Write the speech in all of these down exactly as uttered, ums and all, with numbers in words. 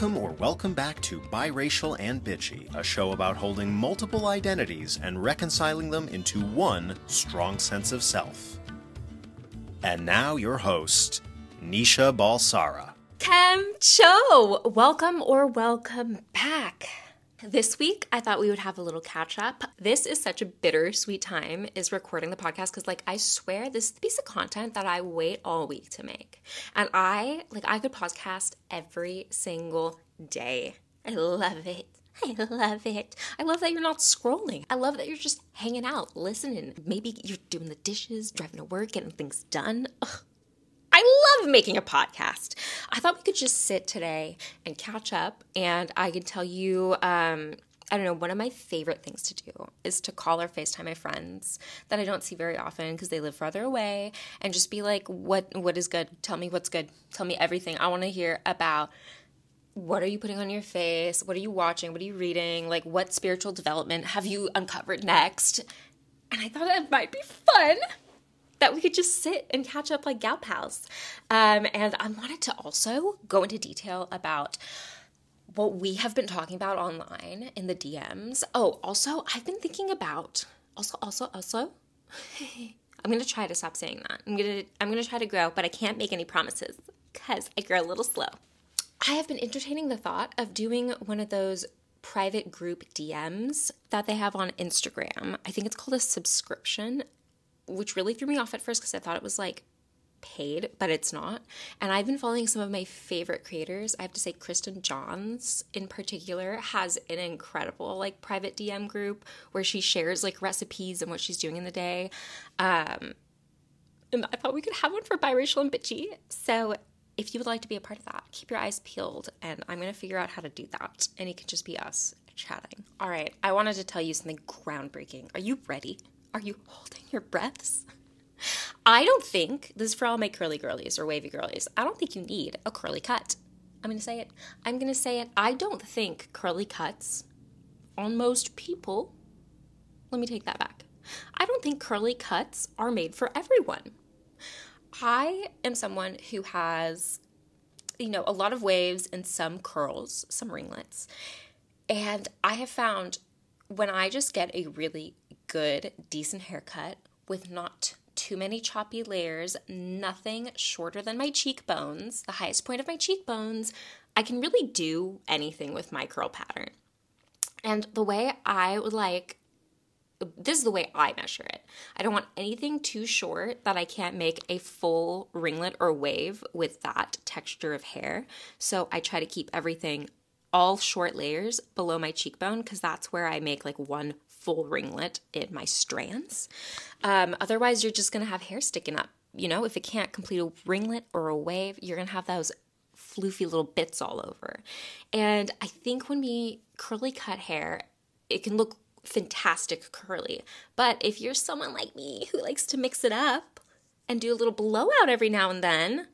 Welcome or welcome back to Biracial and Bitchy, a show about holding multiple identities and reconciling them into one strong sense of self. And now your host, Nisha Balsara. Kem Cho! Welcome or welcome back. This week, I thought we would have a little catch-up. This is such a bittersweet time, is recording the podcast, because, like, I swear this is the piece of content that I wait all week to make. And I, like, I could podcast every single day. I love it. I love it. I love that you're not scrolling. I love that you're just hanging out, listening. Maybe you're doing the dishes, driving to work, getting things done. Ugh. I love making a podcast. I thought we could just sit today and catch up, and I can tell you, um, I don't know, one of my favorite things to do is to call or FaceTime my friends that I don't see very often because they live farther away, and just be like, what, what is good? Tell me what's good. Tell me everything. I want to hear about what are you putting on your face? What are you watching? What are you reading? Like, what spiritual development have you uncovered next? And I thought that might be fun, that we could just sit and catch up like gal pals. Um, and I wanted to also go into detail about what we have been talking about online in the D Ms. Oh, also, I've been thinking about, also, also, also, I'm gonna try to stop saying that. I'm gonna, I'm gonna try to grow, but I can't make any promises because I grow a little slow. I have been entertaining the thought of doing one of those private group D Ms that they have on Instagram. I think it's called a subscription, which really threw me off at first because I thought it was like paid, but it's not. And I've been following some of my favorite creators. I have to say Kristen Johns in particular has an incredible like private D M group where she shares like recipes and what she's doing in the day. Um, and I thought we could have one for Biracial and Bitchy. So if you would like to be a part of that, keep your eyes peeled, and I'm going to figure out how to do that. And it could just be us chatting. All right. I wanted to tell you something groundbreaking. Are you ready? Are you holding your breaths? I don't think, this is for all my curly girlies or wavy girlies, I don't think you need a curly cut. I'm going to say it. I'm going to say it. I don't think curly cuts on most people, let me take that back. I don't think curly cuts are made for everyone. I am someone who has, you know, a lot of waves and some curls, some ringlets. And I have found when I just get a really good, decent haircut with not too many choppy layers, nothing shorter than my cheekbones, the highest point of my cheekbones, I can really do anything with my curl pattern. And the way I would like, this is the way I measure it. I don't want anything too short that I can't make a full ringlet or wave with that texture of hair. So I try to keep everything all short layers below my cheekbone because that's where I make like one full ringlet in my strands. Um, otherwise, you're just going to have hair sticking up. You know, if it can't complete a ringlet or a wave, you're going to have those floofy little bits all over. And I think when we curly cut hair, it can look fantastic curly. But if you're someone like me who likes to mix it up and do a little blowout every now and then,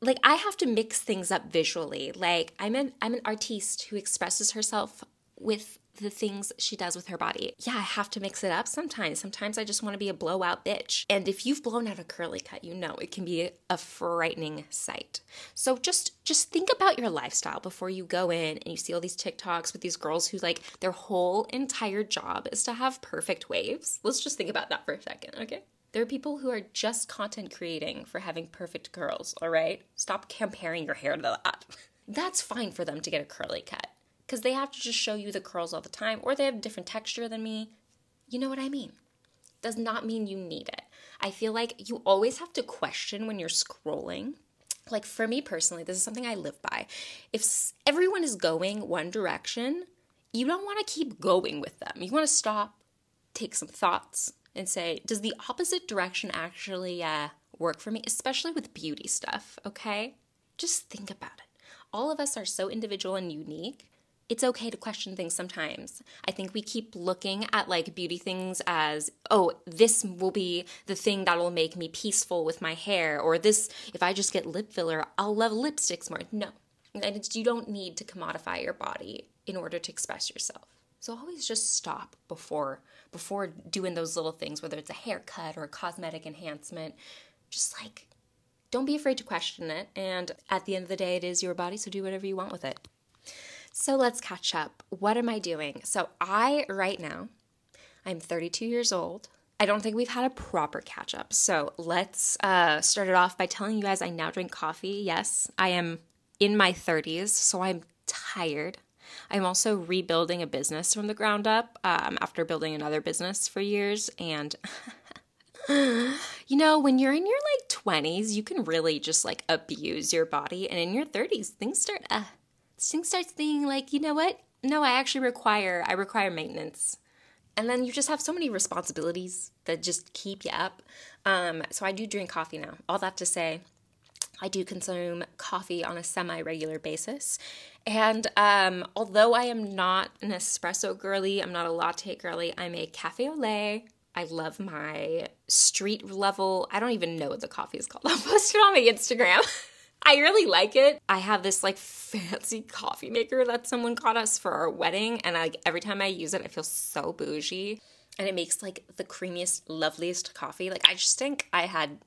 like, I have to mix things up visually. Like, I'm an I'm an artiste who expresses herself with the things she does with her body. Yeah, I have to mix it up sometimes. Sometimes I just want to be a blowout bitch. And if you've blown out a curly cut, you know it can be a frightening sight. So just just think about your lifestyle before you go in and you see all these TikToks with these girls who, like, their whole entire job is to have perfect waves. Let's just think about that for a second, okay? There are people who are just content creating for having perfect curls, all right? Stop comparing your hair to that. That's fine for them to get a curly cut because they have to just show you the curls all the time, or they have a different texture than me. You know what I mean? Does not mean you need it. I feel like you always have to question when you're scrolling. Like, for me personally, this is something I live by. If everyone is going one direction, you don't want to keep going with them. You want to stop, take some thoughts, and say, does the opposite direction actually uh, work for me? Especially with beauty stuff, okay? Just think about it. All of us are so individual and unique. It's okay to question things sometimes. I think we keep looking at like beauty things as, oh, this will be the thing that will make me peaceful with my hair, or this, if I just get lip filler, I'll love lipsticks more. No, and it's, you don't need to commodify your body in order to express yourself. So always just stop before before doing those little things, whether it's a haircut or a cosmetic enhancement. Just like, don't be afraid to question it. And at the end of the day, it is your body, so do whatever you want with it. So let's catch up. What am I doing? So I, right now, I'm thirty-two years old. I don't think we've had a proper catch up. So let's uh, start it off by telling you guys I now drink coffee. Yes, I am in my thirties, so I'm tired. I'm also rebuilding a business from the ground up um, after building another business for years. And, you know, when you're in your like twenties, you can really just like abuse your body. And in your thirties, things start, uh, things start being like, you know what? No, I actually require, I require maintenance. And then you just have so many responsibilities that just keep you up. Um, so I do drink coffee now. All that to say, I do consume coffee on a semi-regular basis. And um, although I am not an espresso girly, I'm not a latte girly, I'm a cafe au lait. I love my street level. I don't even know what the coffee is called. I'll post it on my Instagram. I really like it. I have this like fancy coffee maker that someone got us for our wedding, and I, like every time I use it, I feel so bougie. And it makes like the creamiest, loveliest coffee. Like I just think I had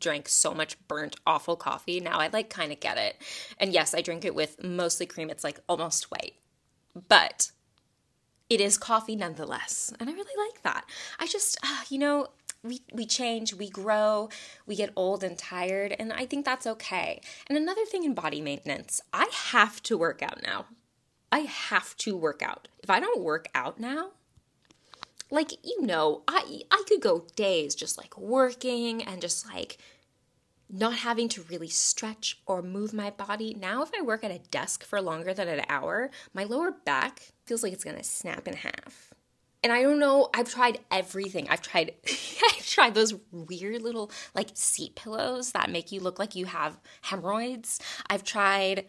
drank so much burnt, awful coffee. Now I like kind of get it. And yes, I drink it with mostly cream. It's like almost white, but it is coffee nonetheless. And I really like that. I just, uh, you know, We we change, we grow, we get old and tired, and I think that's okay. And another thing in body maintenance, I have to work out now. I have to work out. If I don't work out now, like, you know, I I could go days just like working and just like not having to really stretch or move my body. Now if I work at a desk for longer than an hour, my lower back feels like it's gonna snap in half. And I don't know, I've tried everything. I've tried I've tried those weird little like seat pillows that make you look like you have hemorrhoids. I've tried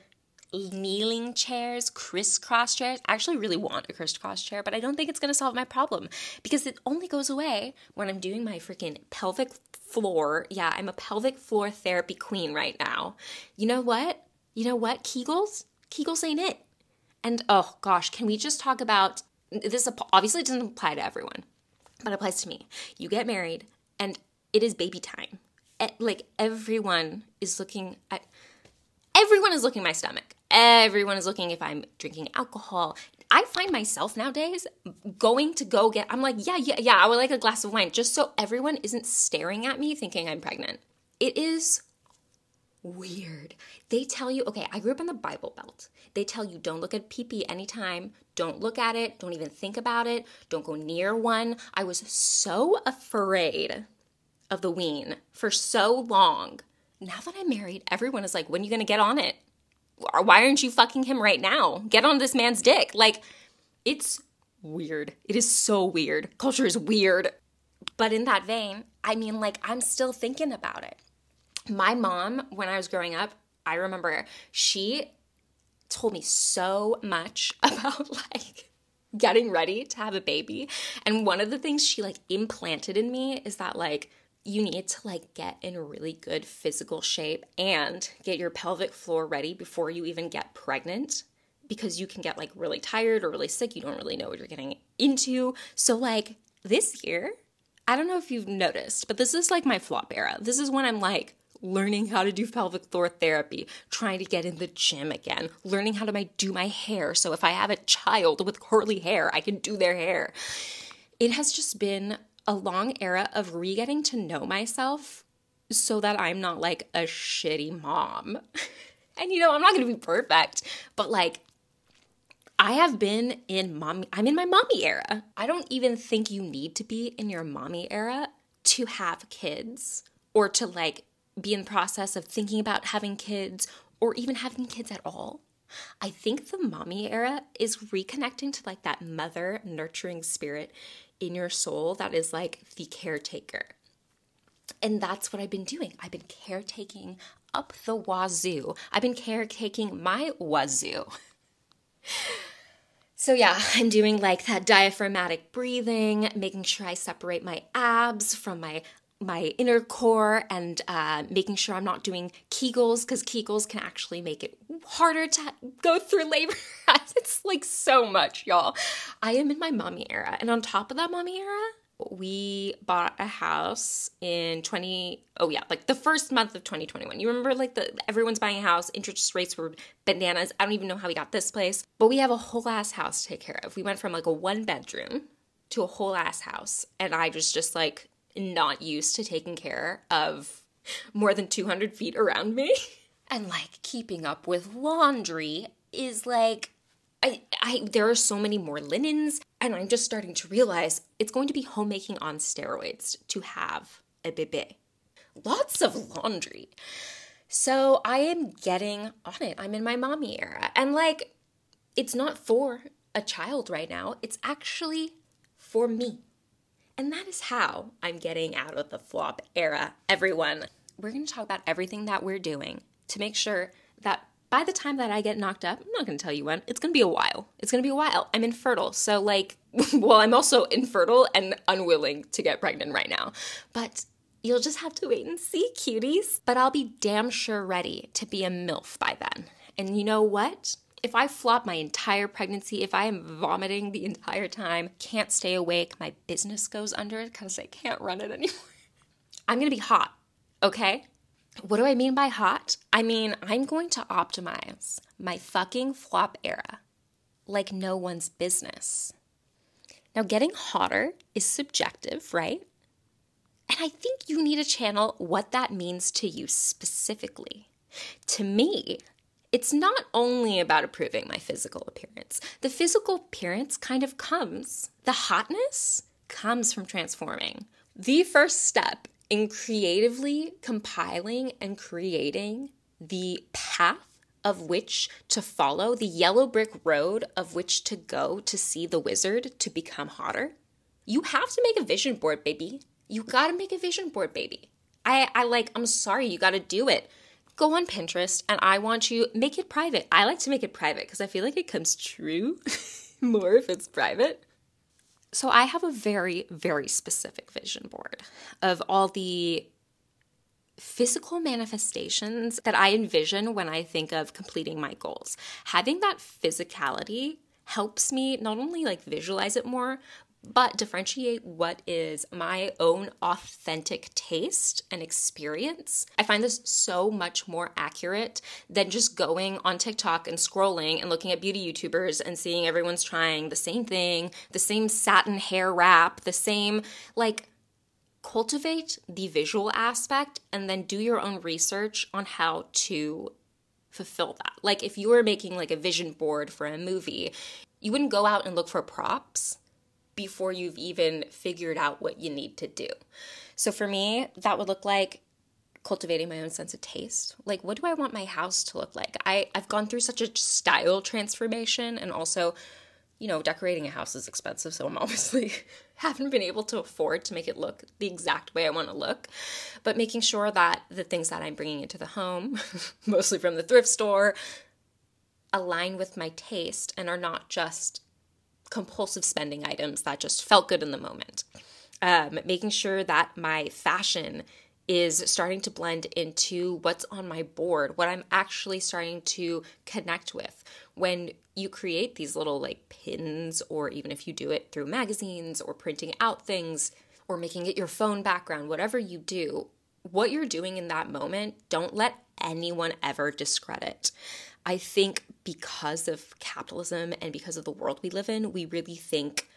kneeling chairs, crisscross chairs. I actually really want a crisscross chair, but I don't think it's going to solve my problem because it only goes away when I'm doing my freaking pelvic floor. Yeah, I'm a pelvic floor therapy queen right now. You know what? You know what? Kegels? Kegels ain't it. And oh gosh, can we just talk about this? Obviously doesn't apply to everyone, but it applies to me. You get married and it is baby time. Like everyone is looking at, everyone is looking at my stomach. Everyone is looking if I'm drinking alcohol. I find myself nowadays going to go get, I'm like, yeah, yeah, yeah, I would like a glass of wine just so everyone isn't staring at me thinking I'm pregnant. It is weird. They tell you, okay, I grew up in the Bible Belt. They tell you don't look at pee-pee anytime. Don't look at it. Don't even think about it. Don't go near one. I was so afraid of the ween for so long. Now that I'm married, everyone is like, when are you going to get on it? Why aren't you fucking him right now? Get on this man's dick. Like, it's weird. It is so weird. Culture is weird. But in that vein, I mean, like, I'm still thinking about it. My mom, when I was growing up, I remember she told me so much about like getting ready to have a baby. And one of the things she like implanted in me is that like you need to like get in really good physical shape and get your pelvic floor ready before you even get pregnant because you can get like really tired or really sick. You don't really know what you're getting into. So like this year, I don't know if you've noticed, but this is like my flop era. This is when I'm like, learning how to do pelvic floor therapy, trying to get in the gym again, learning how to do my hair. So if I have a child with curly hair, I can do their hair. It has just been a long era of re-getting to know myself so that I'm not like a shitty mom. And you know, I'm not going to be perfect, but like I have been in mommy, I'm in my mommy era. I don't even think you need to be in your mommy era to have kids or to like be in the process of thinking about having kids or even having kids at all. I think the mommy era is reconnecting to like that mother nurturing spirit in your soul that is like the caretaker. And that's what I've been doing. I've been caretaking up the wazoo. I've been caretaking my wazoo. So yeah, I'm doing like that diaphragmatic breathing, making sure I separate my abs from my my inner core and uh, making sure I'm not doing Kegels because Kegels can actually make it harder to go through labor. It's like so much, y'all. I am in my mommy era. And on top of that mommy era, we bought a house in twenty oh yeah, like the first month of twenty twenty-one. You remember like the everyone's buying a house, interest rates were bananas. I don't even know how we got this place, but we have a whole ass house to take care of. We went from like a one bedroom to a whole ass house, and I was just like not used to taking care of more than two hundred feet around me. And like keeping up with laundry is like, I, I, there are so many more linens, and I'm just starting to realize it's going to be homemaking on steroids to have a bébé. Lots of laundry. So I am getting on it. I'm in my mommy era. And like, it's not for a child right now. It's actually for me. And that is how I'm getting out of the flop era, everyone. We're going to talk about everything that we're doing to make sure that by the time that I get knocked up, I'm not going to tell you when. It's going to be a while. It's going to be a while. I'm infertile. So like, well, I'm also infertile and unwilling to get pregnant right now. But you'll just have to wait and see, cuties. But I'll be damn sure ready to be a MILF by then. And you know what? If I flop my entire pregnancy, if I am vomiting the entire time, can't stay awake, my business goes under it because I can't run it anymore, I'm going to be hot, okay? What do I mean by hot? I mean, I'm going to optimize my fucking flop era like no one's business. Now, getting hotter is subjective, right? And I think you need to channel what that means to you specifically. To me, it's not only about improving my physical appearance. The physical appearance kind of comes, the hotness comes from transforming. The first step in creatively compiling and creating the path of which to follow, the yellow brick road of which to go to see the wizard to become hotter, you have to make a vision board, baby. You gotta make a vision board, baby. I, I like, I'm sorry, you gotta do it. Go on Pinterest, and I want you, make it private. I like to make it private because I feel like it comes true more if it's private. So I have a very, very specific vision board of all the physical manifestations that I envision when I think of completing my goals. Having that physicality helps me not only like visualize it more, but differentiate what is my own authentic taste and experience. I find this so much more accurate than just going on TikTok and scrolling and looking at beauty YouTubers and seeing everyone's trying the same thing, the same satin hair wrap, the same, like, cultivate the visual aspect and then do your own research on how to fulfill that. Like, if you were making like a vision board for a movie, you wouldn't go out and look for props before you've even figured out what you need to do. So for me, that would look like cultivating my own sense of taste. Like, what do I want my house to look like? I, I've gone through such a style transformation, and also, you know, decorating a house is expensive, so I'm obviously haven't been able to afford to make it look the exact way I want to look. But making sure that the things that I'm bringing into the home, mostly from the thrift store, align with my taste and are not just compulsive spending items that just felt good in the moment. Um, making sure that my fashion is starting to blend into what's on my board, what I'm actually starting to connect with. When you create these little like pins, or even if you do it through magazines or printing out things or making it your phone background, whatever you do, what you're doing in that moment, don't let anyone ever discredit. I think because of capitalism and because of the world we live in, we really think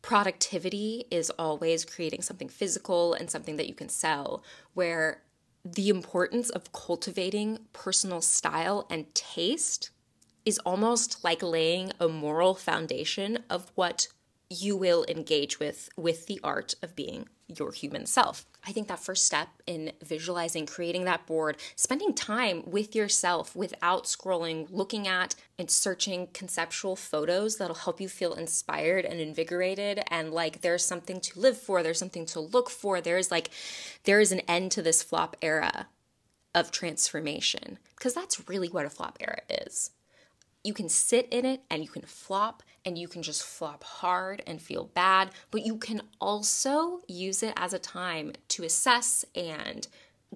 productivity is always creating something physical and something that you can sell, where the importance of cultivating personal style and taste is almost like laying a moral foundation of what you will engage with, with the art of being your human self. I think that first step in visualizing, creating that board, spending time with yourself without scrolling, looking at and searching conceptual photos that'll help you feel inspired and invigorated, and like there's something to live for, there's something to look for, there's like, there is an end to this flop era of transformation, because that's really what a flop era is. You can sit in it and you can flop, and you can just flop hard and feel bad, but you can also use it as a time to assess and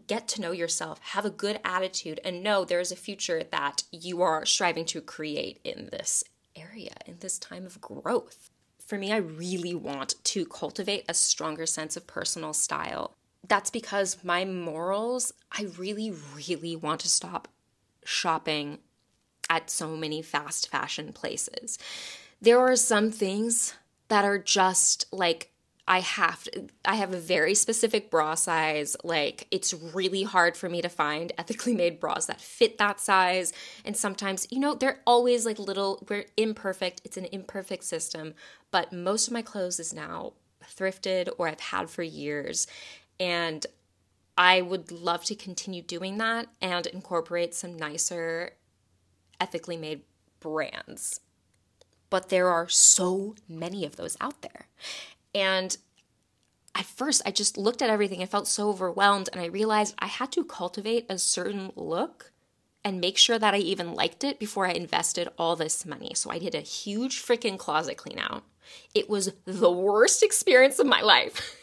get to know yourself, have a good attitude, and know there is a future that you are striving to create in this area, in this time of growth. for me, I really want to cultivate a stronger sense of personal style. That's because my morals, I really, really want to stop shopping at so many fast fashion places. There are some things that are just like, I have to, I have a very specific bra size. Like, it's really hard for me to find ethically made bras that fit that size. And sometimes, you know, they're always like little, we're imperfect. It's an imperfect system. But most of my clothes is now thrifted or I've had for years. And I would love to continue doing that and incorporate some nicer, ethically made brands. But there are so many of those out there. And at first, I just looked at everything. I felt so overwhelmed, and I realized I had to cultivate a certain look and make sure that I even liked it before I invested all this money. So I did a huge freaking closet clean out. It was the worst experience of my life.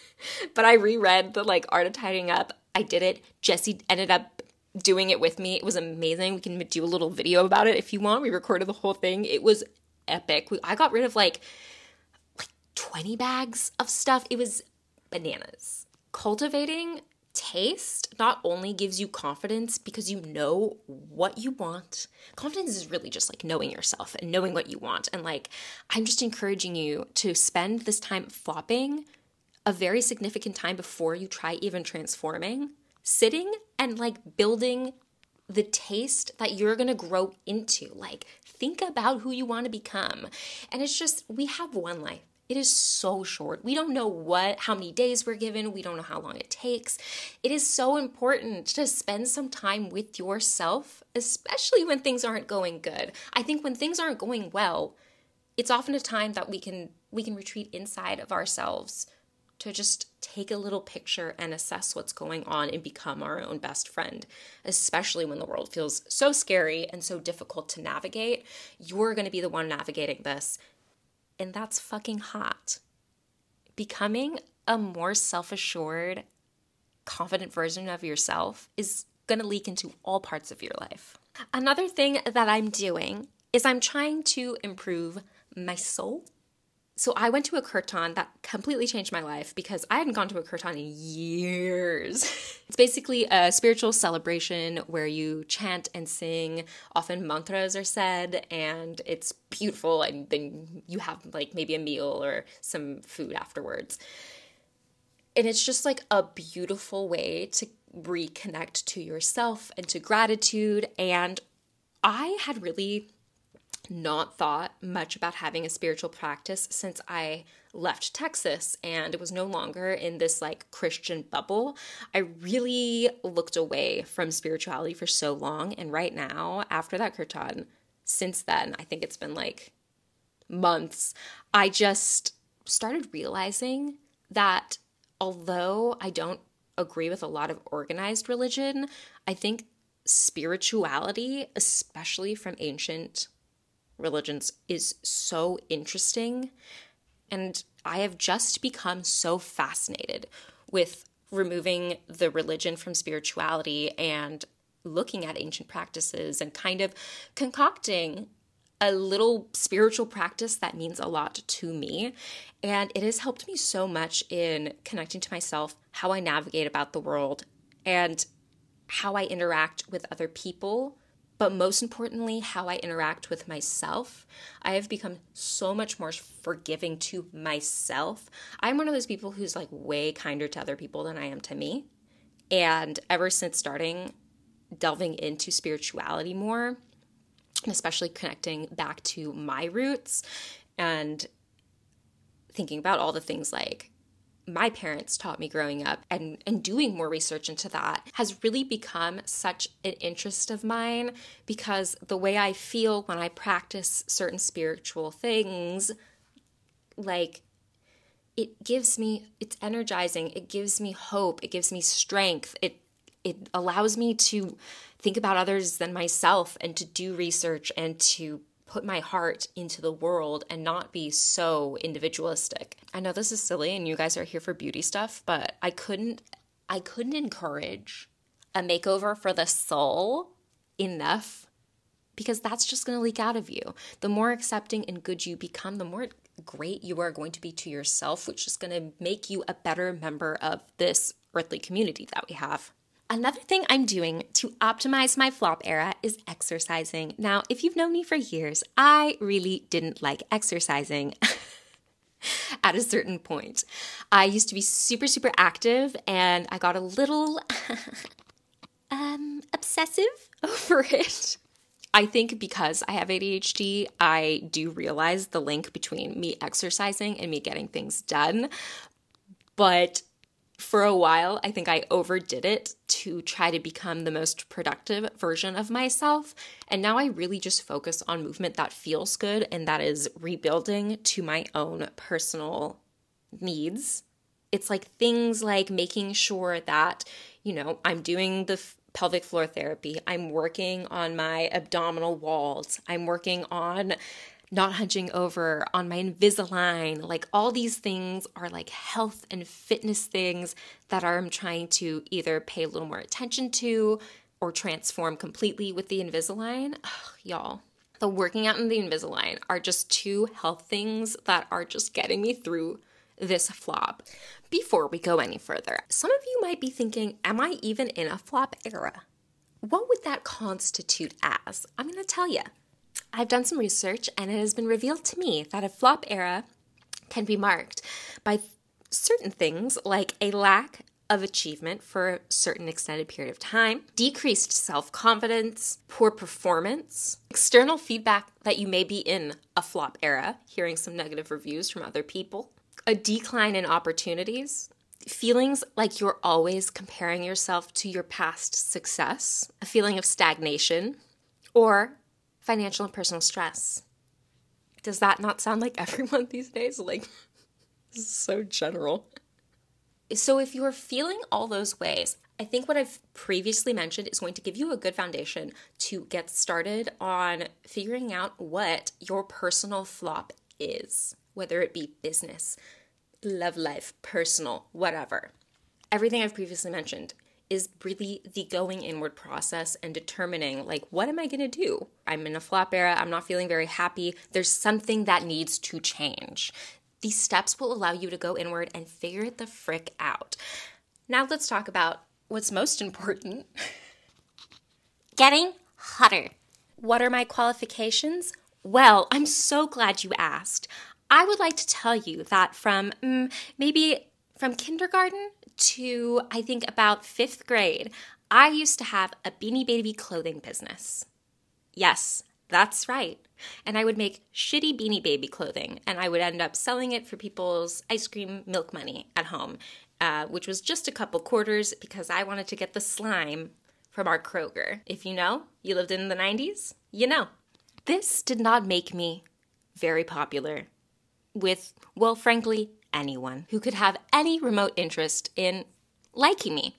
But I reread the like Art of Tidying Up. I did it. Jesse ended up doing it with me. It was amazing. We can do a little video about it if you want. We recorded the whole thing. It was epic. We, I got rid of like twenty bags of stuff. It was bananas. Cultivating taste not only gives you confidence because you know what you want. Confidence is really just like knowing yourself and knowing what you want. And like, I'm just encouraging you to spend this time flopping, a very significant time before you try even transforming, sitting and like building the taste that you're going to grow into. Like, think about who you want to become. And it's just, we have one life. It is so short. We don't know what, how many days we're given. We don't know how long it takes. It is so important to spend some time with yourself, especially when things aren't going good. I think when things aren't going well, it's often a time that we can we can retreat inside of ourselves to just take a little picture and assess what's going on and become our own best friend, especially when the world feels so scary and so difficult to navigate. You're going to be the one navigating this. And that's fucking hot. Becoming a more self-assured, confident version of yourself is going to leak into all parts of your life. Another thing that I'm doing is I'm trying to improve my soul. So I went to a kirtan that completely changed my life because I hadn't gone to a kirtan in years. It's basically a spiritual celebration where you chant and sing. Often mantras are said and it's beautiful, and then you have like maybe a meal or some food afterwards. And it's just like a beautiful way to reconnect to yourself and to gratitude. And I had really not thought much about having a spiritual practice since I left Texas and it was no longer in this like Christian bubble. I really looked away from spirituality for so long. And right now, after that kirtan, since then, I think it's been like months, I just started realizing that although I don't agree with a lot of organized religion, I think spirituality, especially from ancient religions, is so interesting, and I have just become so fascinated with removing the religion from spirituality and looking at ancient practices and kind of concocting a little spiritual practice that means a lot to me. And it has helped me so much in connecting to myself, how I navigate about the world, and how I interact with other people. But most importantly, how I interact with myself. I have become so much more forgiving to myself. I'm one of those people who's like way kinder to other people than I am to me. And ever since starting delving into spirituality more, especially connecting back to my roots and thinking about all the things like my parents taught me growing up, and, and doing more research into that has really become such an interest of mine, because the way I feel when I practice certain spiritual things, like, it gives me, it's energizing, it gives me hope, it gives me strength, it it allows me to think about others than myself and to do research and to put my heart into the world and not be so individualistic. I know this is silly and you guys are here for beauty stuff, but I couldn't, I couldn't encourage a makeover for the soul enough, because that's just going to leak out of you. The more accepting and good you become, the more great you are going to be to yourself, which is going to make you a better member of this earthly community that we have. Another thing I'm doing to optimize my flop era is exercising. Now, if you've known me for years, I really didn't like exercising at a certain point. I used to be super, super active, and I got a little um, obsessive over it. I think because I have A D H D, I do realize the link between me exercising and me getting things done. But for a while, I think I overdid it to try to become the most productive version of myself. And now I really just focus on movement that feels good and that is rebuilding to my own personal needs. It's like things like making sure that, you know, I'm doing the f- pelvic floor therapy. I'm working on my abdominal walls. I'm working on not hunching over, on my Invisalign. Like all these things are like health and fitness things that I'm trying to either pay a little more attention to or transform completely with the Invisalign. Ugh, y'all, the working out and the Invisalign are just two health things that are just getting me through this flop. Before we go any further, some of you might be thinking, am I even in a flop era? What would that constitute as? I'm going to tell you. I've done some research and it has been revealed to me that a flop era can be marked by certain things like a lack of achievement for a certain extended period of time, decreased self-confidence, poor performance, external feedback that you may be in a flop era, hearing some negative reviews from other people, a decline in opportunities, feelings like you're always comparing yourself to your past success, a feeling of stagnation, or financial and personal stress. Does that not sound like everyone these days? Like, this is so general. So if you're feeling all those ways, I think what I've previously mentioned is going to give you a good foundation to get started on figuring out what your personal flop is, whether it be business, love life, personal, whatever. Everything I've previously mentioned is really the going inward process and determining, like, what am I going to do? I'm in a flop era. I'm not feeling very happy. There's something that needs to change. These steps will allow you to go inward and figure the frick out. Now let's talk about what's most important. Getting hotter. What are my qualifications? Well, I'm so glad you asked. I would like to tell you that from mm, maybe from kindergarten to, I think, about fifth grade, I used to have a Beanie Baby clothing business. Yes, that's right. And I would make shitty Beanie Baby clothing, and I would end up selling it for people's ice cream milk money at home, uh, which was just a couple quarters because I wanted to get the slime from our Kroger. If you know, you lived in the nineties, you know. This did not make me very popular with, well, frankly, anyone who could have any remote interest in liking me.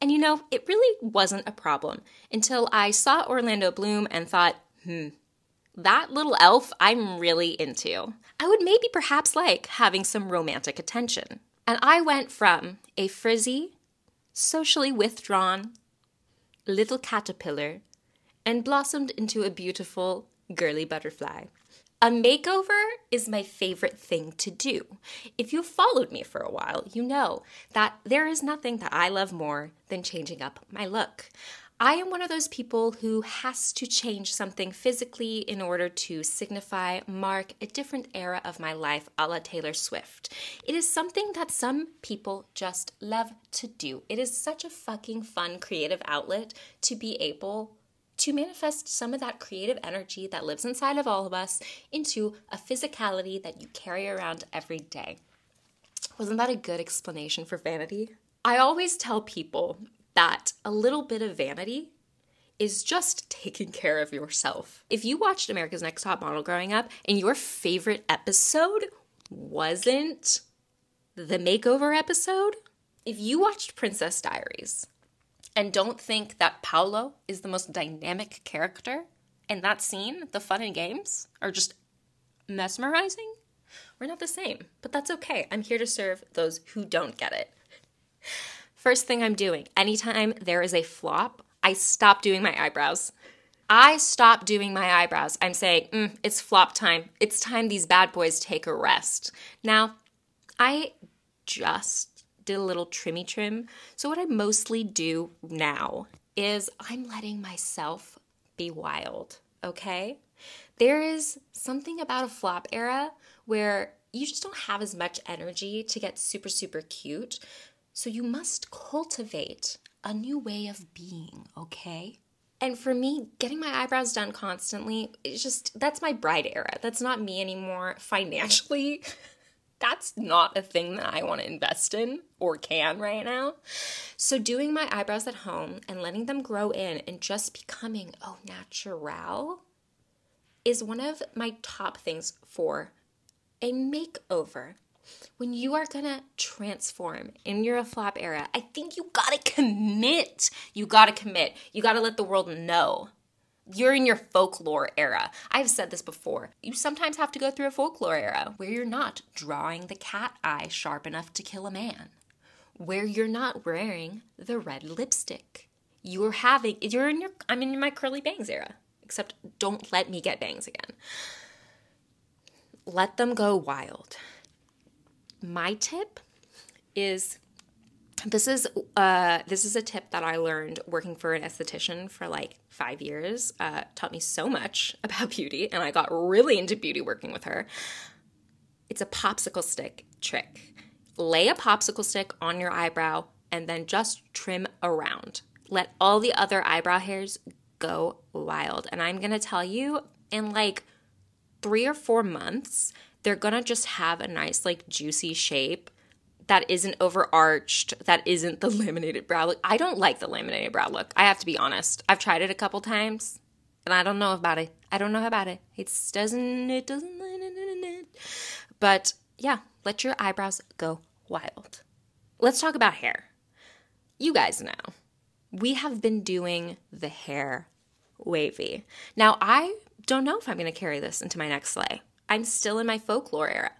And you know, it really wasn't a problem until I saw Orlando Bloom and thought, hmm, that little elf I'm really into. I would maybe perhaps like having some romantic attention. And I went from a frizzy, socially withdrawn little caterpillar and blossomed into a beautiful girly butterfly. A makeover is my favorite thing to do. If you followed me for a while, you know that there is nothing that I love more than changing up my look. I am one of those people who has to change something physically in order to signify, mark a different era of my life, a la Taylor Swift. It is something that some people just love to do. It is such a fucking fun creative outlet to be able to manifest some of that creative energy that lives inside of all of us into a physicality that you carry around every day. Wasn't that a good explanation for vanity? I always tell people that a little bit of vanity is just taking care of yourself. If you watched America's Next Top Model growing up and your favorite episode wasn't the makeover episode, if you watched Princess Diaries, and don't think that Paolo is the most dynamic character in that scene, the fun and games are just mesmerizing. We're not the same, but that's okay. I'm here to serve those who don't get it. First thing I'm doing, anytime there is a flop, I stop doing my eyebrows. I stop doing my eyebrows. I'm saying, mm, it's flop time. It's time these bad boys take a rest. Now, I just did a little trimmy trim. So what I mostly do now is I'm letting myself be wild, okay? There is something about a flop era where you just don't have as much energy to get super, super cute. So you must cultivate a new way of being, okay? And for me, getting my eyebrows done constantly, it's just, that's my bride era. That's not me anymore. Financially, that's not a thing that I want to invest in or can right now. So doing my eyebrows at home and letting them grow in and just becoming au naturel is one of my top things for a makeover. When you are gonna transform in your flop era, I think you gotta commit. You gotta commit. You gotta let the world know. You're in your folklore era. I've said this before. You sometimes have to go through a folklore era where you're not drawing the cat eye sharp enough to kill a man, where you're not wearing the red lipstick. You're having, you're in your, I'm in my curly bangs era, except don't let me get bangs again. Let them go wild. My tip is, this is uh, this is a tip that I learned working for an esthetician for like five years, uh, taught me so much about beauty, and I got really into beauty working with her. It's a popsicle stick trick. Lay a popsicle stick on your eyebrow and then just trim around. Let all the other eyebrow hairs go wild. And I'm going to tell you, in like three or four months, they're gonna just have a nice, like, juicy shape that isn't overarched, that isn't the laminated brow look. I don't like the laminated brow look. I have to be honest. I've tried it a couple times, and I don't know about it. I don't know about it. It doesn't, it doesn't, but yeah, let your eyebrows go wild. Let's talk about hair. You guys know, we have been doing the hair wavy. Now, I don't know if I'm gonna carry this into my next sleigh. I'm still in my folklore era.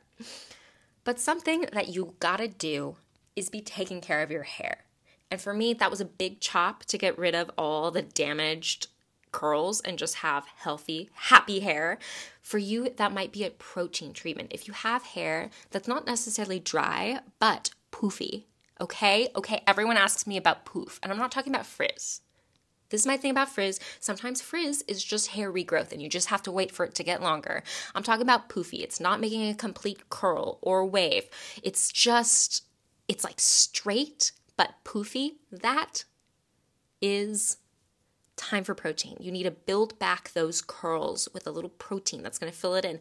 But something that you gotta do is be taking care of your hair. And for me, that was a big chop to get rid of all the damaged curls and just have healthy, happy hair. For you, that might be a protein treatment. If you have hair that's not necessarily dry, but poofy, okay? Okay, everyone asks me about poof, and I'm not talking about frizz. This is my thing about frizz. Sometimes frizz is just hair regrowth and you just have to wait for it to get longer. I'm talking about poofy. It's not making a complete curl or wave. It's just, it's like straight but poofy. That is time for protein. You need to build back those curls with a little protein that's going to fill it in.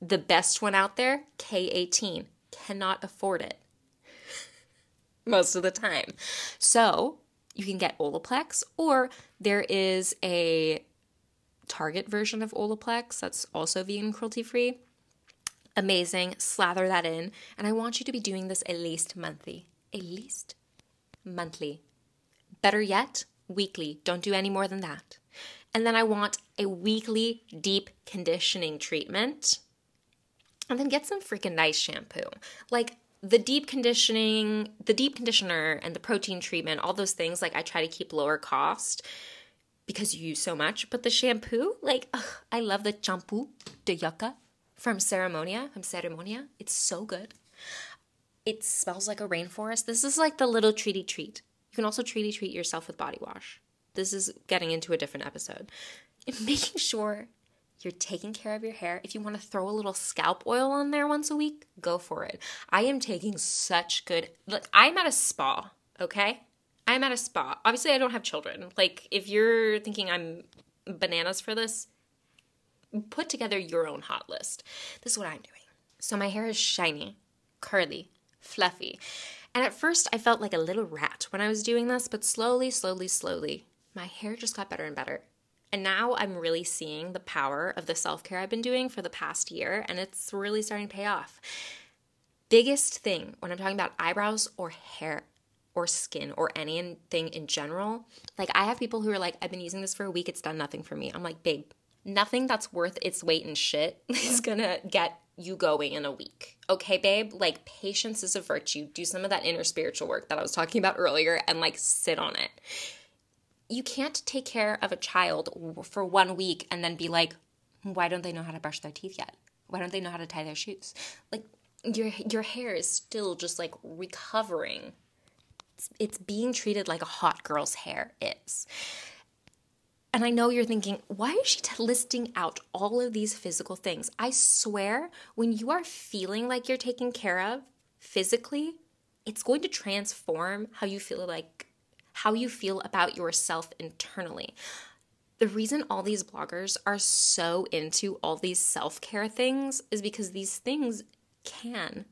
The best one out there, K eighteen. Cannot afford it most of the time. So you can get Olaplex, or there is a Target version of Olaplex that's also vegan, cruelty-free. Amazing. Slather that in. And I want you to be doing this at least monthly. At least monthly. Better yet, weekly. Don't do any more than that. And then I want a weekly deep conditioning treatment. And then get some freaking nice shampoo. Like, The deep conditioning, the deep conditioner and the protein treatment, all those things, like I try to keep lower cost because you use so much. But the shampoo, like, ugh, I love the shampoo de yucca from Ceremonia, from Ceremonia. It's so good. It smells like a rainforest. This is like the little treaty treat. You can also treaty treat yourself with body wash. This is getting into a different episode. And making sure you're taking care of your hair. If you want to throw a little scalp oil on there once a week, go for it. I am taking such good, look, I'm at a spa, okay? I'm at a spa. Obviously, I don't have children. Like, if you're thinking I'm bananas for this, put together your own hot list. This is what I'm doing. So my hair is shiny, curly, fluffy. And at first, I felt like a little rat when I was doing this, but slowly, slowly, slowly, my hair just got better and better. And now I'm really seeing the power of the self-care I've been doing for the past year, and it's really starting to pay off. Biggest thing when I'm talking about eyebrows or hair or skin or anything in general, like I have people who are like, I've been using this for a week, it's done nothing for me. I'm like, babe, nothing that's worth its weight in shit is gonna get you going in a week. Okay, babe? Like, patience is a virtue. Do some of that inner spiritual work that I was talking about earlier and like sit on it. you can't take care of a child for one week and then be like, why don't they know how to brush their teeth yet? Why don't they know how to tie their shoes? Like, your your hair is still just, like, recovering. It's, it's being treated like a hot girl's hair is. And I know you're thinking, why is she t- listing out all of these physical things? I swear, when you are feeling like you're taken care of physically, it's going to transform how you feel like how you feel about yourself internally. The reason all these bloggers are so into all these self-care things is because these things can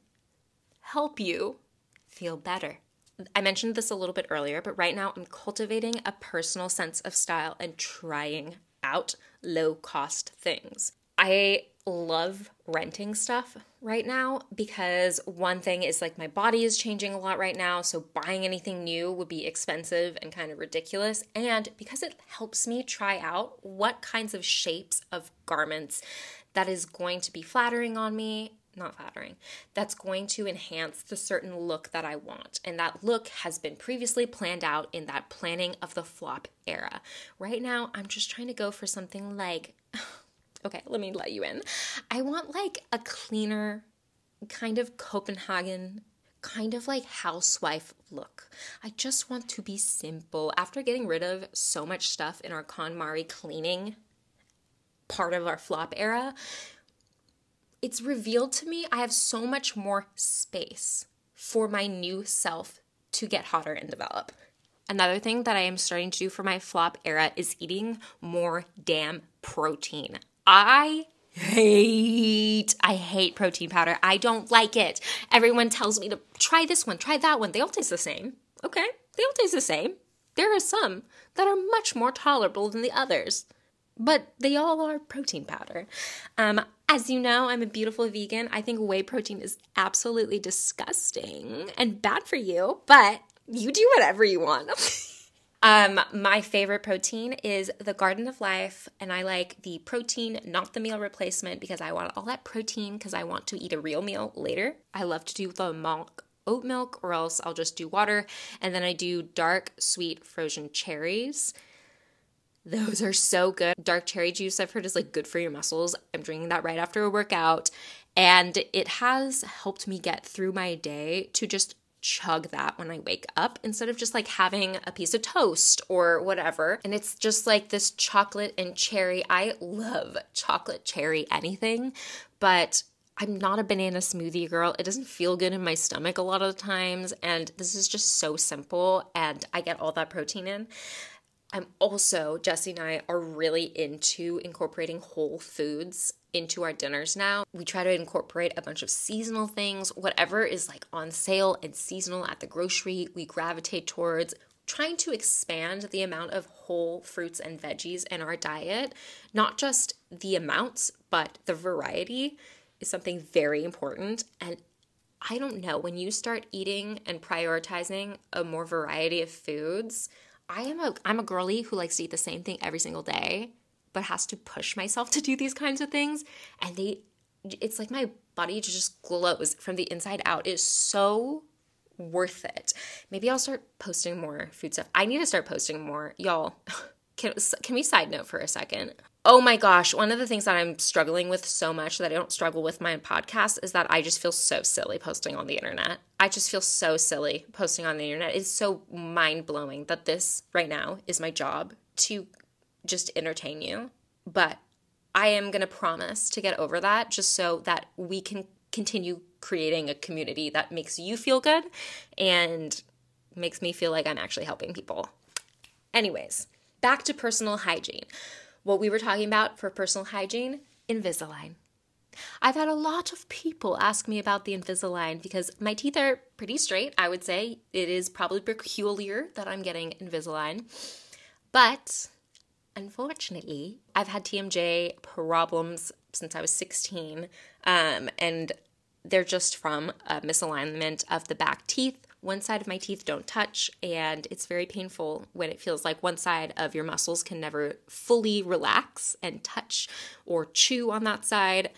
help you feel better. I mentioned this a little bit earlier, but right now I'm cultivating a personal sense of style and trying out low-cost things. I love renting stuff right now because one thing is, like, my body is changing a lot right now, so buying anything new would be expensive and kind of ridiculous. And because it helps me try out what kinds of shapes of garments that is going to be flattering on me, not flattering, that's going to enhance the certain look that I want. And that look has been previously planned out in that planning of the flop era. Right now, I'm just trying to go for something like, okay, let me let you in. I want, like, a cleaner, kind of Copenhagen, kind of like housewife look. I just want to be simple. After getting rid of so much stuff in our KonMari cleaning part of our flop era, it's revealed to me I have so much more space for my new self to get hotter and develop. Another thing that I am starting to do for my flop era is eating more damn protein. I hate, I hate protein powder. I don't like it. Everyone tells me to try this one, try that one. They all taste the same. Okay, they all taste the same. There are some that are much more tolerable than the others, but they all are protein powder. Um, As you know, I'm a beautiful vegan. I think whey protein is absolutely disgusting and bad for you, but you do whatever you want. um, my favorite protein is the Garden of Life, and I like the protein, not the meal replacement, because I want all that protein because I want to eat a real meal later. I love to do the milk, oat milk, or else I'll just do water, and then I do dark, sweet, frozen cherries. Those are so good. Dark cherry juice, I've heard, is, like, good for your muscles. I'm drinking that right after a workout, and it has helped me get through my day to just chug that when I wake up instead of just, like, having a piece of toast or whatever. And it's just like this chocolate and cherry. I love chocolate cherry anything, but I'm not a banana smoothie girl. It doesn't feel good in my stomach a lot of the times, and this is just so simple, and I get all that protein in. I'm also, Jesse and I are really into incorporating whole foods into our dinners now. We try to incorporate a bunch of seasonal things, whatever is, like, on sale and seasonal at the grocery, we gravitate towards. Trying to expand the amount of whole fruits and veggies in our diet, not just the amounts, but the variety is something very important. And I don't know, when you start eating and prioritizing a more variety of foods, I am a I'm a girly who likes to eat the same thing every single day, but has to push myself to do these kinds of things. And they, it's like my body just glows from the inside out. It is so worth it. Maybe I'll start posting more food stuff. I need to start posting more. Y'all, can, can we side note for a second? Oh my gosh, one of the things that I'm struggling with so much that I don't struggle with my podcast is that I just feel so silly posting on the internet. I just feel so silly posting on the internet. It's so mind-blowing that this right now is my job to just entertain you. But I am going to promise to get over that just so that we can continue creating a community that makes you feel good and makes me feel like I'm actually helping people. Anyways, back to personal hygiene. What we were talking about for personal hygiene, Invisalign. I've had a lot of people ask me about the Invisalign because my teeth are pretty straight, I would say. It is probably peculiar that I'm getting Invisalign. But unfortunately, I've had T M J problems since I was sixteen, um, and they're just from a misalignment of the back teeth. One side of my teeth don't touch, and it's very painful when it feels like one side of your muscles can never fully relax and touch or chew on that side.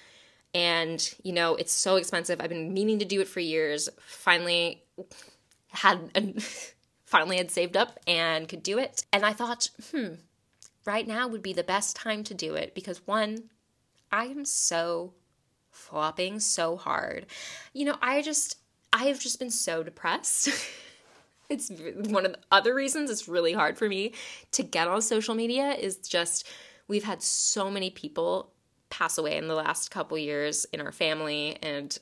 And, you know, it's so expensive. I've been meaning to do it for years. Finally had an finally had saved up and could do it. And I thought, hmm, right now would be the best time to do it because, one, I am so flopping so hard. You know, I just, I have just been so depressed. It's one of the other reasons it's really hard for me to get on social media is just we've had so many people pass away in the last couple years in our family and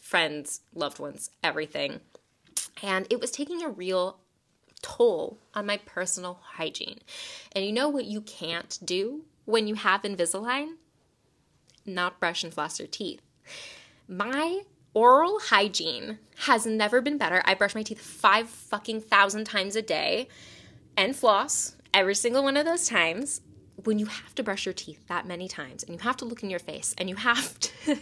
friends, loved ones, everything. And it was taking a real toll on my personal hygiene. And you know what you can't do when you have Invisalign? Not brush and floss your teeth. My oral hygiene has never been better. I brush my teeth five fucking thousand times a day and floss every single one of those times. When you have to brush your teeth that many times and you have to look in your face and you have to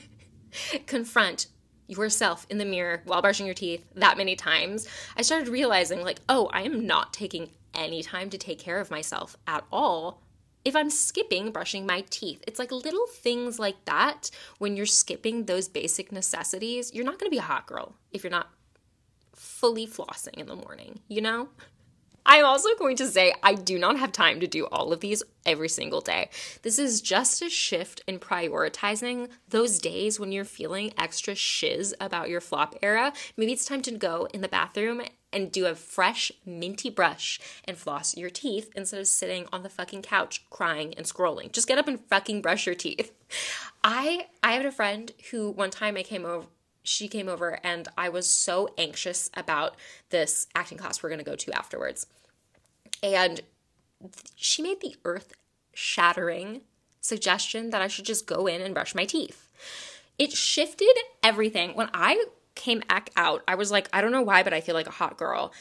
confront yourself in the mirror while brushing your teeth that many times, I started realizing like, oh, I am not taking any time to take care of myself at all if I'm skipping brushing my teeth. It's like little things like that. When you're skipping those basic necessities, you're not going to be a hot girl if you're not fully flossing in the morning, you know? I'm also going to say I do not have time to do all of these every single day. This is just a shift in prioritizing those days when you're feeling extra shiz about your flop era. Maybe it's time to go in the bathroom and do a fresh minty brush and floss your teeth instead of sitting on the fucking couch crying and scrolling. Just get up and fucking brush your teeth. I I had a friend who one time I came over, she came over and I was so anxious about this acting class we're going to go to afterwards. And she made the earth-shattering suggestion that I should just go in and brush my teeth. It shifted everything. When I came back out, I was like, I don't know why, but I feel like a hot girl.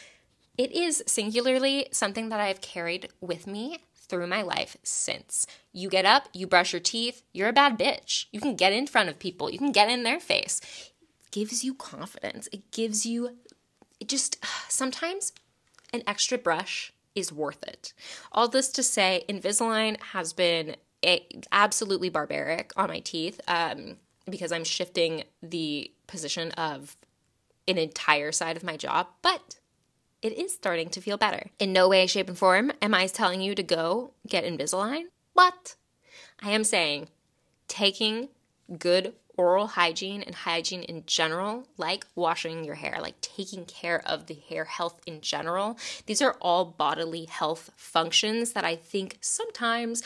It is singularly something that I have carried with me through my life since. You get up, you brush your teeth, you're a bad bitch. You can get in front of people. You can get in their face. It gives you confidence. It gives you, it just, sometimes an extra brush is worth it. All this to say, Invisalign has been a, absolutely barbaric on my teeth um, because I'm shifting the position of an entire side of my jaw, but it is starting to feel better. In no way, shape, and form am I telling you to go get Invisalign, but I am saying taking good oral hygiene and hygiene in general, like washing your hair, like taking care of the hair health in general. These are all bodily health functions that I think sometimes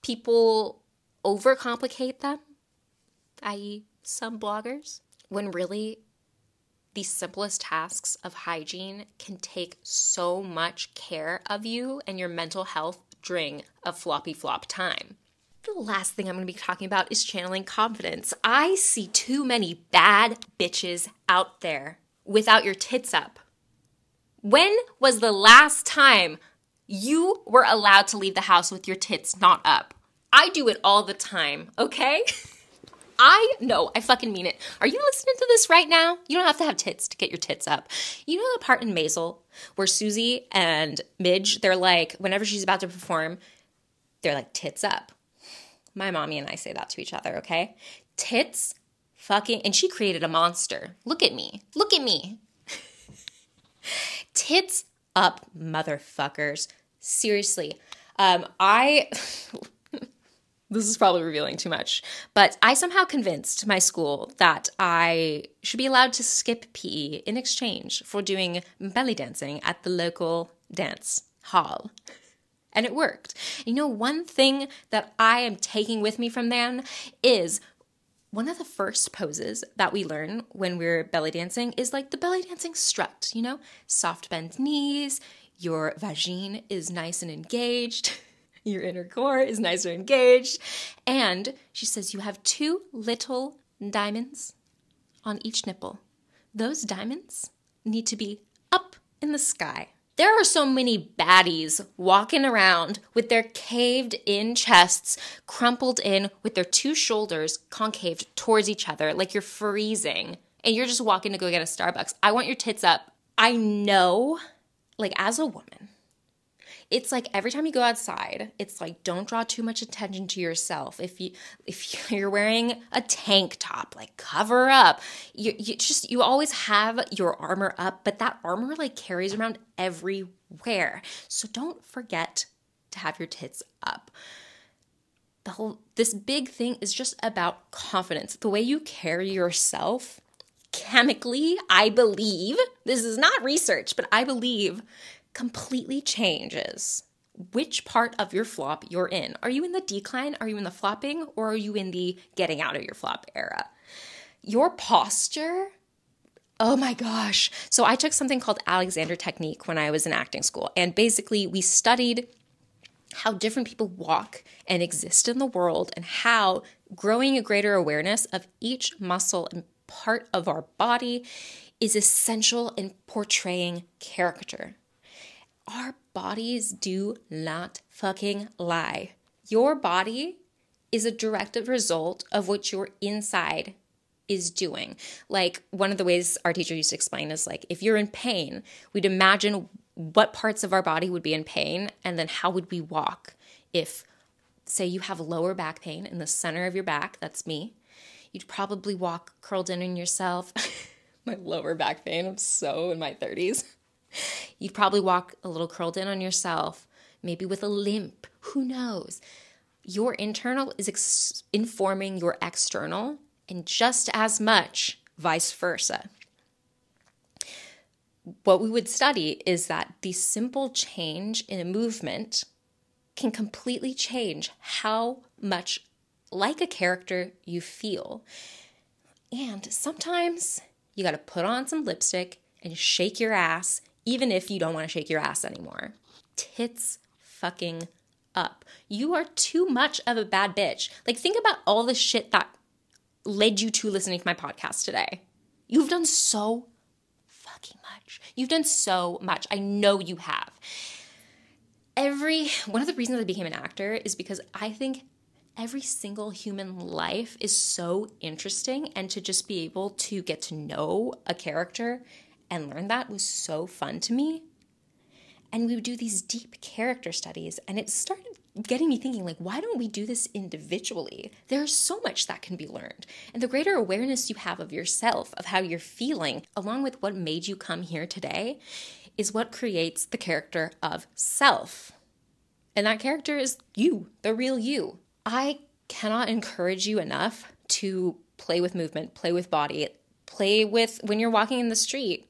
people overcomplicate them, that is some bloggers, when really the simplest tasks of hygiene can take so much care of you and your mental health during a floppy flop time. The last thing I'm going to be talking about is channeling confidence. I see too many bad bitches out there without your tits up. When was the last time you were allowed to leave the house with your tits not up? I do it all the time, okay? I know, I fucking mean it. Are you listening to this right now? You don't have to have tits to get your tits up. You know the part in Maisel where Susie and Midge, they're like, whenever she's about to perform, they're like, tits up. My mommy and I say that to each other, okay? Tits fucking, and she created a monster. Look at me. Look at me. Tits up, motherfuckers. Seriously. Um, I, this is probably revealing too much, but I somehow convinced my school that I should be allowed to skip P E in exchange for doing belly dancing at the local dance hall. And it worked. You know, one thing that I am taking with me from then is one of the first poses that we learn when we're belly dancing is like the belly dancing strut, you know? Soft bend knees, your vagine is nice and engaged, your inner core is nice and engaged. And she says you have two little diamonds on each nipple. Those diamonds need to be up in the sky. There are so many baddies walking around with their caved-in chests, crumpled in with their two shoulders concaved towards each other like you're freezing, and you're just walking to go get a Starbucks. I want your tits up. I know, like as a woman, it's like every time you go outside, it's like don't draw too much attention to yourself. If you if you're wearing a tank top, like cover up. You you just you always have your armor up, but that armor like carries around everywhere. So don't forget to have your tits up. The whole this big thing is just about confidence. The way you carry yourself chemically, I believe, this is not research, but I believe completely changes which part of your flop you're in. Are you in the decline? Are you in the flopping? Or are you in the getting out of your flop era? Your posture, oh my gosh. So I took something called Alexander Technique when I was in acting school. And basically we studied how different people walk and exist in the world and how growing a greater awareness of each muscle and part of our body is essential in portraying character. Our bodies do not fucking lie. Your body is a direct result of what your inside is doing. Like one of the ways our teacher used to explain is like if you're in pain, we'd imagine what parts of our body would be in pain and then how would we walk if, say, you have lower back pain in the center of your back, that's me, you'd probably walk curled in on yourself. My lower back pain, I'm so in my thirties. You'd probably walk a little curled in on yourself, maybe with a limp. Who knows? Your internal is ex- informing your external and just as much vice versa. What we would study is that the simple change in a movement can completely change how much like a character you feel. And sometimes you got to put on some lipstick and shake your ass, even if you don't want to shake your ass anymore. Tits fucking up. You are too much of a bad bitch. Like, think about all the shit that led you to listening to my podcast today. You've done so fucking much. You've done so much. I know you have. Every, one of the reasons I became an actor is because I think every single human life is so interesting, and to just be able to get to know a character and learn that was so fun to me. And we would do these deep character studies, and it started getting me thinking, like, why don't we do this individually? There's so much that can be learned. And the greater awareness you have of yourself, of how you're feeling, along with what made you come here today, is what creates the character of self. And that character is you, the real you. I cannot encourage you enough to play with movement, play with body, play with when you're walking in the street.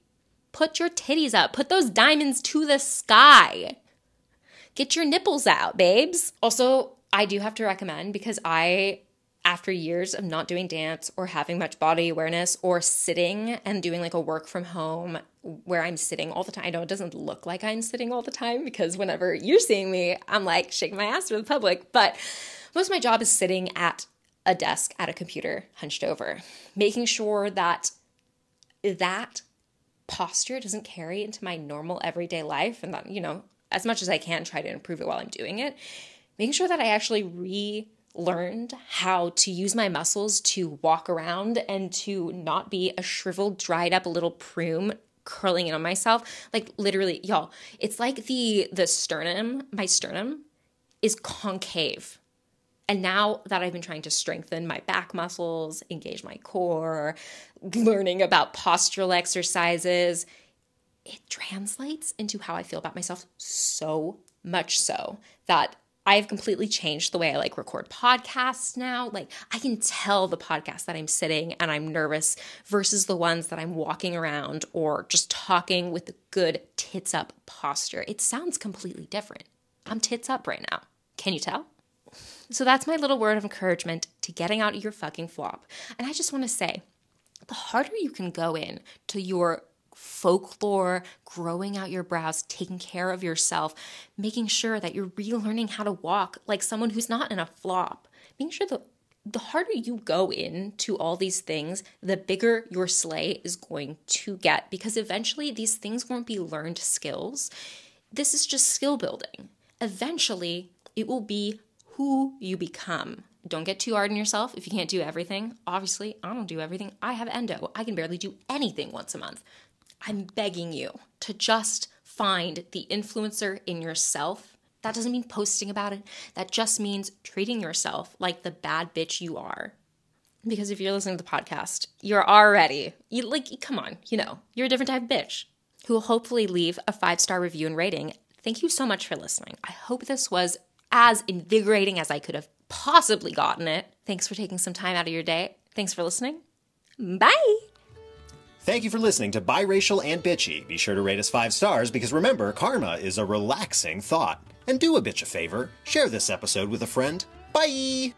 Put your titties up. Put those diamonds to the sky. Get your nipples out, babes. Also, I do have to recommend, because I, after years of not doing dance or having much body awareness or sitting and doing like a work from home where I'm sitting all the time. I know it doesn't look like I'm sitting all the time because whenever you're seeing me, I'm like shaking my ass for the public. But most of my job is sitting at a desk, at a computer, hunched over, making sure that that posture doesn't carry into my normal everyday life, and that, you know, as much as I can try to improve it while I'm doing it, making sure that I actually relearned how to use my muscles to walk around and to not be a shriveled, dried up little prune curling in on myself. Like literally, y'all, it's like the the sternum, my sternum is concave. And now that I've been trying to strengthen my back muscles, engage my core, learning about postural exercises, it translates into how I feel about myself so much so that I've completely changed the way I like record podcasts now. Like I can tell the podcasts that I'm sitting and I'm nervous versus the ones that I'm walking around or just talking with a good tits up posture. It sounds completely different. I'm tits up right now. Can you tell? So that's my little word of encouragement to getting out of your fucking flop. And I just want to say, the harder you can go in to your folklore, growing out your brows, taking care of yourself, making sure that you're relearning how to walk like someone who's not in a flop, making sure that the harder you go into all these things, the bigger your sleigh is going to get, because eventually these things won't be learned skills. This is just skill building. Eventually it will be who you become. Don't get too hard on yourself if you can't do everything. Obviously, I don't do everything. I have endo. I can barely do anything once a month. I'm begging you to just find the influencer in yourself That doesn't mean posting about it. That just means treating yourself like the bad bitch you are. Because if you're listening to the podcast, you're already, you, like, come on, you know, you're a different type of bitch who will hopefully leave a five-star review and rating. Thank you so much for listening. I hope this was as invigorating as I could have possibly gotten it. Thanks for taking some time out of your day. Thanks for listening. Bye. Thank you for listening to Biracial and Bitchy. Be sure to rate us five stars because remember, karma is a relaxing thought. And do a bitch a favor. Share this episode with a friend. Bye!